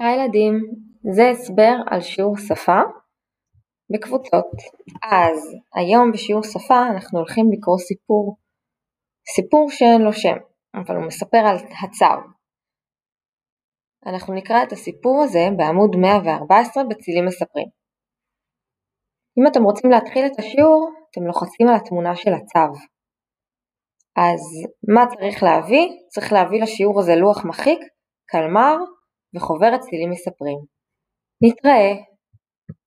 הילדים, זה הסבר על שיעור שפה בקבוצות. אז היום בשיעור שפה אנחנו הולכים לקרוא סיפור שאין לו שם, אבל הוא מספר על הצב. אנחנו נקרא את הסיפור הזה בעמוד 114 בצילים מספרים. אם אתם רוצים להתחיל את השיעור, אתם לוחצים על התמונה של הצב. אז מה צריך להביא? צריך להביא לשיעור הזה לוח מחיק, קלמר וחוברת צילים מספרים. נתראה.